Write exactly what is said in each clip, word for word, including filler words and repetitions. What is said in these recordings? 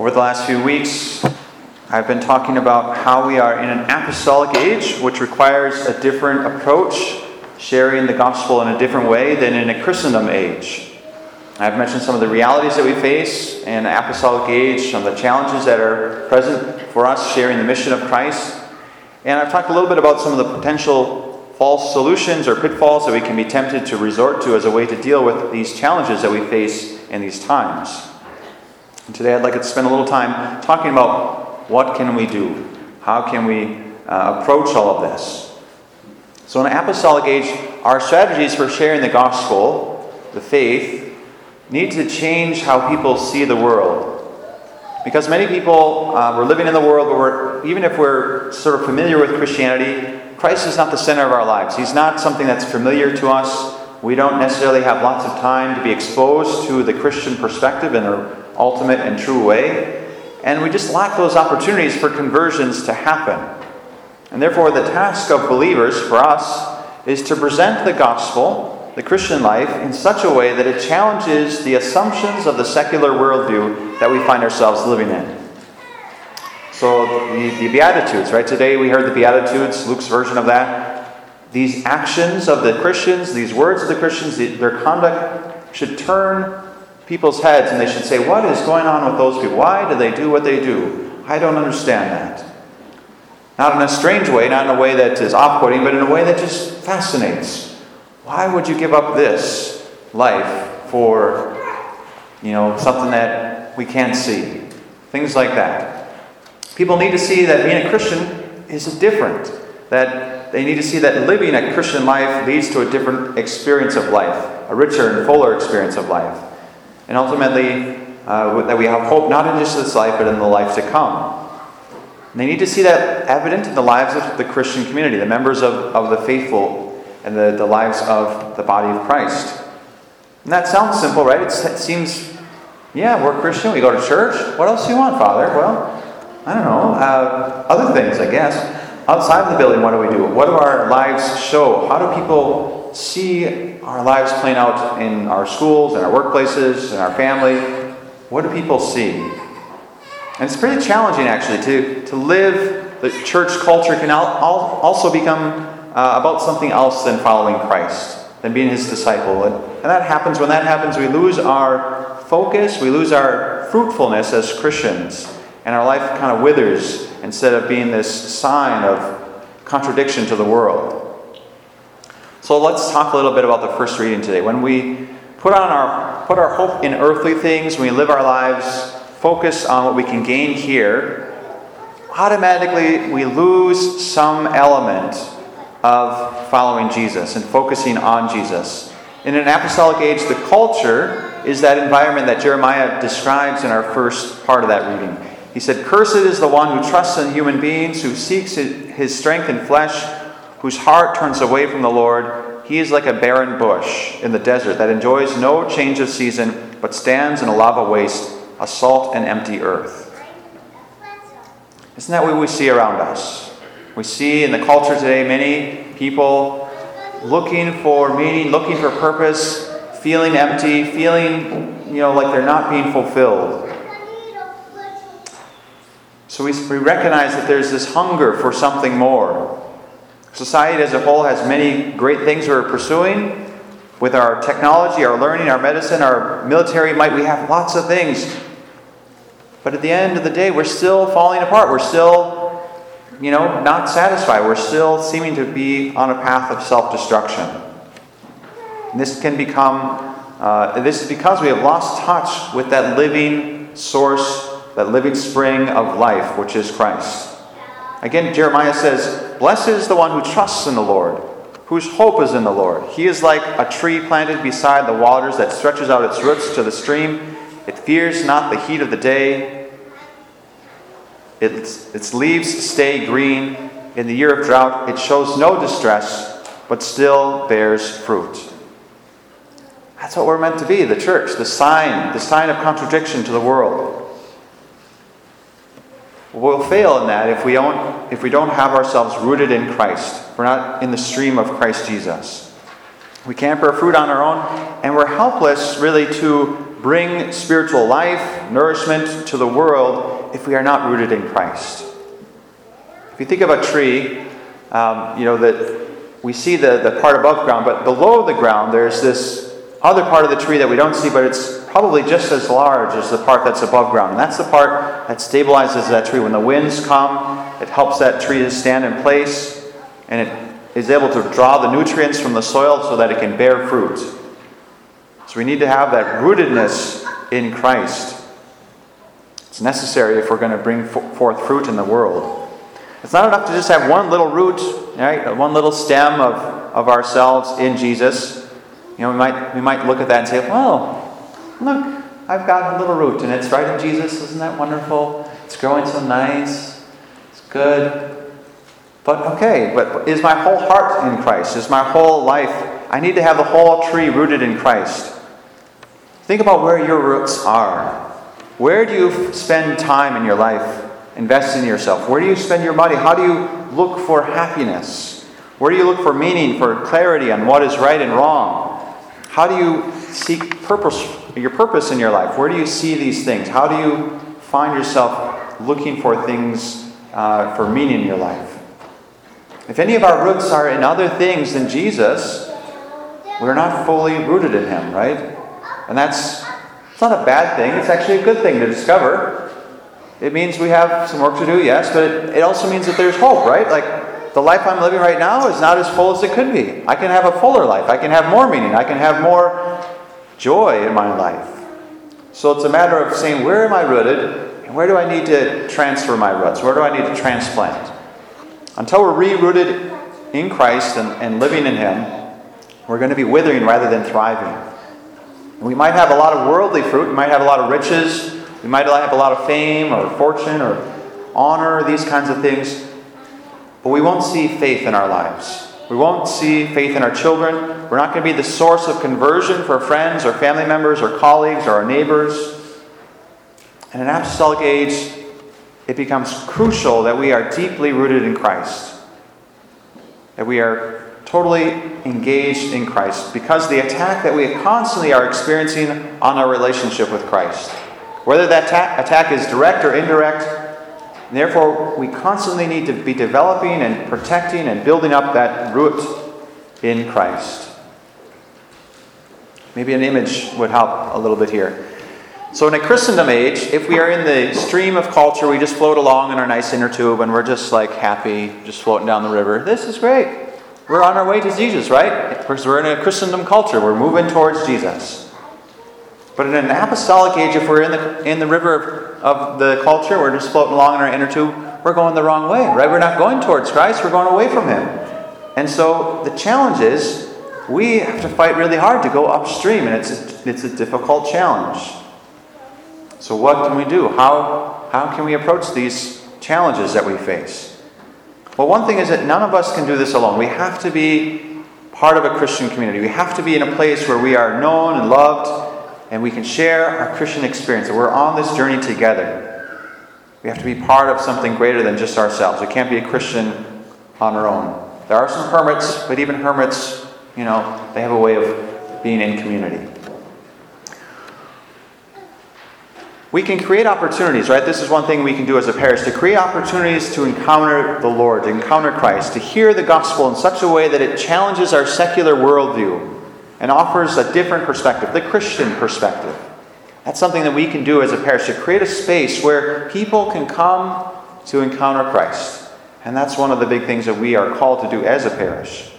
Over the last few weeks, I've been talking about how we are in an apostolic age, which requires a different approach, sharing the gospel in a different way than in a Christendom age. I've mentioned some of the realities that we face in the apostolic age, some of the challenges that are present for us sharing the mission of Christ. And I've talked a little bit about some of the potential false solutions or pitfalls that we can be tempted to resort to as a way to deal with these challenges that we face in these times. And today I'd like to spend a little time talking about what can we do? How can we uh, approach all of this? So in the apostolic age, our strategies for sharing the gospel, the faith, need to change how people see the world. Because many people, uh, we're living in the world, but we're, even if we're sort of familiar with Christianity, Christ is not the center of our lives. He's not something that's familiar to us. We don't necessarily have lots of time to be exposed to the Christian perspective in our ultimate and true way, and we just lack those opportunities for conversions to happen. And therefore, the task of believers for us is to present the gospel, the Christian life, in such a way that it challenges the assumptions of the secular worldview that we find ourselves living in. So the, the Beatitudes, right? Today we heard the Beatitudes, Luke's version of that. These actions of the Christians, these words of the Christians, their conduct should turn people's heads, and they should say, what is going on with those people? Why do they do what they do? I don't understand that. Not in a strange way, not in a way that is off-putting, but in a way that just fascinates. Why would you give up this life for, you know, something that we can't see? Things like that. People need to see that being a Christian is different. That they need to see that living a Christian life leads to a different experience of life, a richer and fuller experience of life. And ultimately, uh, that we have hope not in just this life, but in the life to come. And they need to see that evident in the lives of the Christian community, the members of, of the faithful, and the, the lives of the body of Christ. And that sounds simple, right? It's, it seems, yeah, we're Christian, we go to church. What else do you want, Father? Well, I don't know. Uh, other things, I guess. Outside of the building, what do we do? What do our lives show? How do people see our lives playing out in our schools, in our workplaces, in our family? What do people see? And it's pretty challenging, actually, to, to live. The church culture can al- al- also become uh, about something else than following Christ, than being his disciple. And, and that happens. When that happens, we lose our focus, we lose our fruitfulness as Christians, and our life kind of withers instead of being this sign of contradiction to the world. So let's talk a little bit about the first reading today. When we put on our put our hope in earthly things, when we live our lives, focus on what we can gain here, automatically we lose some element of following Jesus and focusing on Jesus. In an apostolic age, the culture is that environment that Jeremiah describes in our first part of that reading. He said, "Cursed is the one who trusts in human beings, who seeks his strength in flesh, whose heart turns away from the Lord. He is like a barren bush in the desert that enjoys no change of season, but stands in a lava waste, a salt and empty earth." Isn't that what we see around us? We see in the culture today many people looking for meaning, looking for purpose, feeling empty, feeling, you know, like they're not being fulfilled. So we, we recognize that there's this hunger for something more. Society as a whole has many great things we're pursuing. With our technology, our learning, our medicine, our military might, we have lots of things. But at the end of the day, we're still falling apart. We're still, you know, not satisfied. We're still seeming to be on a path of self-destruction. And this can become, uh, this is because we have lost touch with that living source, that living spring of life, which is Christ. Again, Jeremiah says, "Blessed is the one who trusts in the Lord, whose hope is in the Lord. He is like a tree planted beside the waters that stretches out its roots to the stream. It fears not the heat of the day. Its, its leaves stay green. In the year of drought, it shows no distress, but still bears fruit." That's what we're meant to be, the church, the sign, the sign of contradiction to the world. We'll fail in that if we don't if we don't have ourselves rooted in Christ. We're not in the stream of Christ Jesus. We can't bear fruit on our own, and we're helpless really to bring spiritual life, nourishment to the world if we are not rooted in Christ. If you think of a tree, um, you know, that we see the, the part above ground, but below the ground there's this other part of the tree that we don't see, but it's probably just as large as the part that's above ground. And that's the part that stabilizes that tree. When the winds come, it helps that tree to stand in place, and it is able to draw the nutrients from the soil so that it can bear fruit. So we need to have that rootedness in Christ. It's necessary if we're going to bring forth fruit in the world. It's not enough to just have one little root, right? One little stem of, of ourselves in Jesus. You know, we might we might look at that and say, well, look, I've got a little root, and it's right in Jesus. Isn't that wonderful? It's growing so nice. It's good. But okay, but is my whole heart in Christ? Is my whole life? I need to have the whole tree rooted in Christ. Think about where your roots are. Where do you spend time in your life? Invest in yourself. Where do you spend your money? How do you look for happiness? Where do you look for meaning, for clarity on what is right and wrong? How do you seek purpose, your purpose in your life? Where do you see these things? How do you find yourself looking for things uh, for meaning in your life? If any of our roots are in other things than Jesus, we're not fully rooted in Him, right? And that's it's not a bad thing. It's actually a good thing to discover. It means we have some work to do, yes, but it, it also means that there's hope, right? Like, the life I'm living right now is not as full as it could be. I can have a fuller life. I can have more meaning. I can have more joy in my life. So it's a matter of saying, where am I rooted, and where do I need to transfer my roots? Where do I need to transplant? Until we're re-rooted in Christ and, and living in Him, we're going to be withering rather than thriving. We might have a lot of worldly fruit. We might have a lot of riches. We might have a lot of fame or fortune or honor, these kinds of things. But we won't see faith in our lives. We won't see faith in our children. We're not going to be the source of conversion for friends or family members or colleagues or our neighbors. In an apostolic age, it becomes crucial that we are deeply rooted in Christ. That we are totally engaged in Christ. Because the attack that we constantly are experiencing on our relationship with Christ, whether that ta- attack is direct or indirect, therefore we constantly need to be developing and protecting and building up that root in Christ. Maybe an image would help a little bit here. So in a Christendom age, if we are in the stream of culture, we just float along in our nice inner tube and we're just like happy, just floating down the river. This is great. We're on our way to Jesus, right? Because we're in a Christendom culture. We're moving towards Jesus. But in an apostolic age, if we're in the in the river of, of the culture, we're just floating along in our inner tube, we're going the wrong way, right? We're not going towards Christ, we're going away from Him. And so the challenge is, we have to fight really hard to go upstream, and it's a, it's a difficult challenge. So what can we do? How, how can we approach these challenges that we face? Well, one thing is that none of us can do this alone. We have to be part of a Christian community. We have to be in a place where we are known and loved, and we can share our Christian experience. We're on this journey together. We have to be part of something greater than just ourselves. We can't be a Christian on our own. There are some hermits, but even hermits, you know, they have a way of being in community. We can create opportunities, right? This is one thing we can do as a parish, to create opportunities to encounter the Lord, to encounter Christ, to hear the gospel in such a way that it challenges our secular worldview and offers a different perspective, the Christian perspective. That's something that we can do as a parish, to create a space where people can come to encounter Christ. And that's one of the big things that we are called to do as a parish.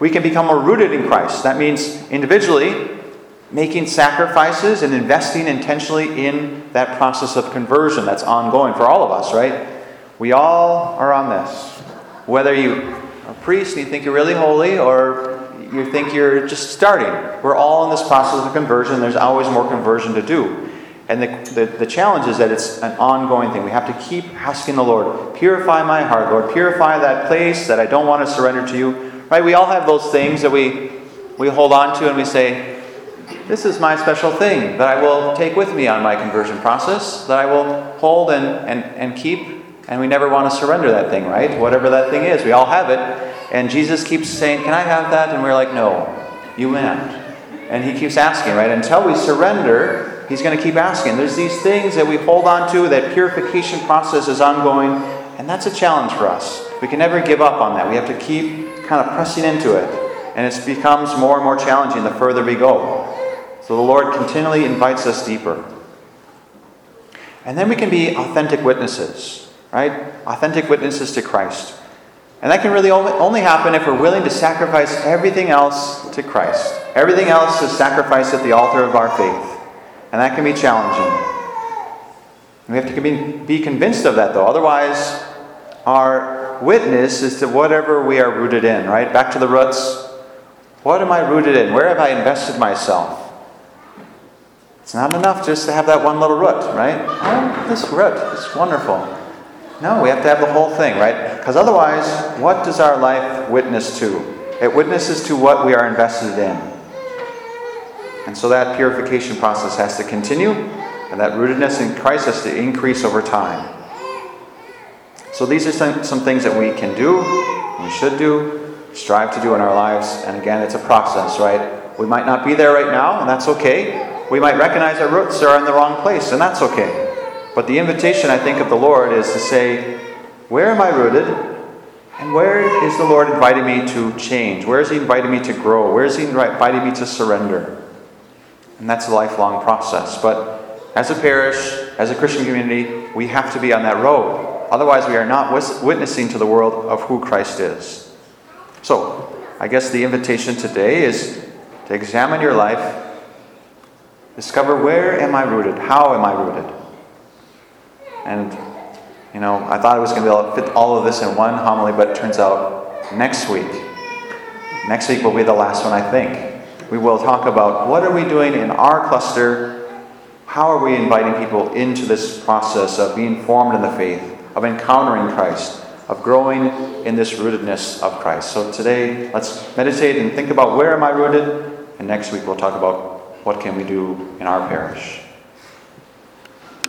We can become more rooted in Christ. That means individually making sacrifices and investing intentionally in that process of conversion that's ongoing for all of us, right? We all are on this. Whether you're a priest and you think you're really holy, or you think you're just starting. We're all in this process of conversion. There's always more conversion to do. And the, the, the challenge is that it's an ongoing thing. We have to keep asking the Lord, purify my heart, Lord. Purify that place that I don't want to surrender to you. Right? We all have those things that we, we hold on to and we say, this is my special thing that I will take with me on my conversion process, that I will hold and, and, and keep. And we never want to surrender that thing, right? Whatever that thing is. We all have it. And Jesus keeps saying, can I have that? And we're like, no, you went. And he keeps asking, right? Until we surrender, he's going to keep asking. There's these things that we hold on to, that purification process is ongoing, and that's a challenge for us. We can never give up on that. We have to keep kind of pressing into it. And it becomes more and more challenging the further we go. So the Lord continually invites us deeper. And then we can be authentic witnesses, right? Authentic witnesses to Christ. And that can really only happen if we're willing to sacrifice everything else to Christ. Everything else is sacrificed at the altar of our faith. And that can be challenging. We have to be convinced of that, though. Otherwise, our witness is to whatever we are rooted in, right? Back to the roots. What am I rooted in? Where have I invested myself? It's not enough just to have that one little root, right? Oh, this root, it's wonderful. No, we have to have the whole thing, right? Because otherwise, what does our life witness to? It witnesses to what we are invested in. And so that purification process has to continue, and that rootedness in Christ has to increase over time. So these are some, some things that we can do, we should do, strive to do in our lives. And again, it's a process, right? We might not be there right now, and that's okay. We might recognize our roots are in the wrong place, and that's okay. But the invitation, I think, of the Lord is to say, where am I rooted? And where is the Lord inviting me to change? Where is He inviting me to grow? Where is He inviting me to surrender? And that's a lifelong process. But as a parish, as a Christian community, we have to be on that road. Otherwise, we are not witnessing to the world of who Christ is. So, I guess the invitation today is to examine your life. Discover, where am I rooted? How am I rooted? And, you know, I thought I was going to be able to fit all of this in one homily, but it turns out next week, next week will be the last one, I think. We will talk about what are we doing in our cluster? How are we inviting people into this process of being formed in the faith, of encountering Christ, of growing in this rootedness of Christ? So today, let's meditate and think about, where am I rooted? And next week we'll talk about, what can we do in our parish?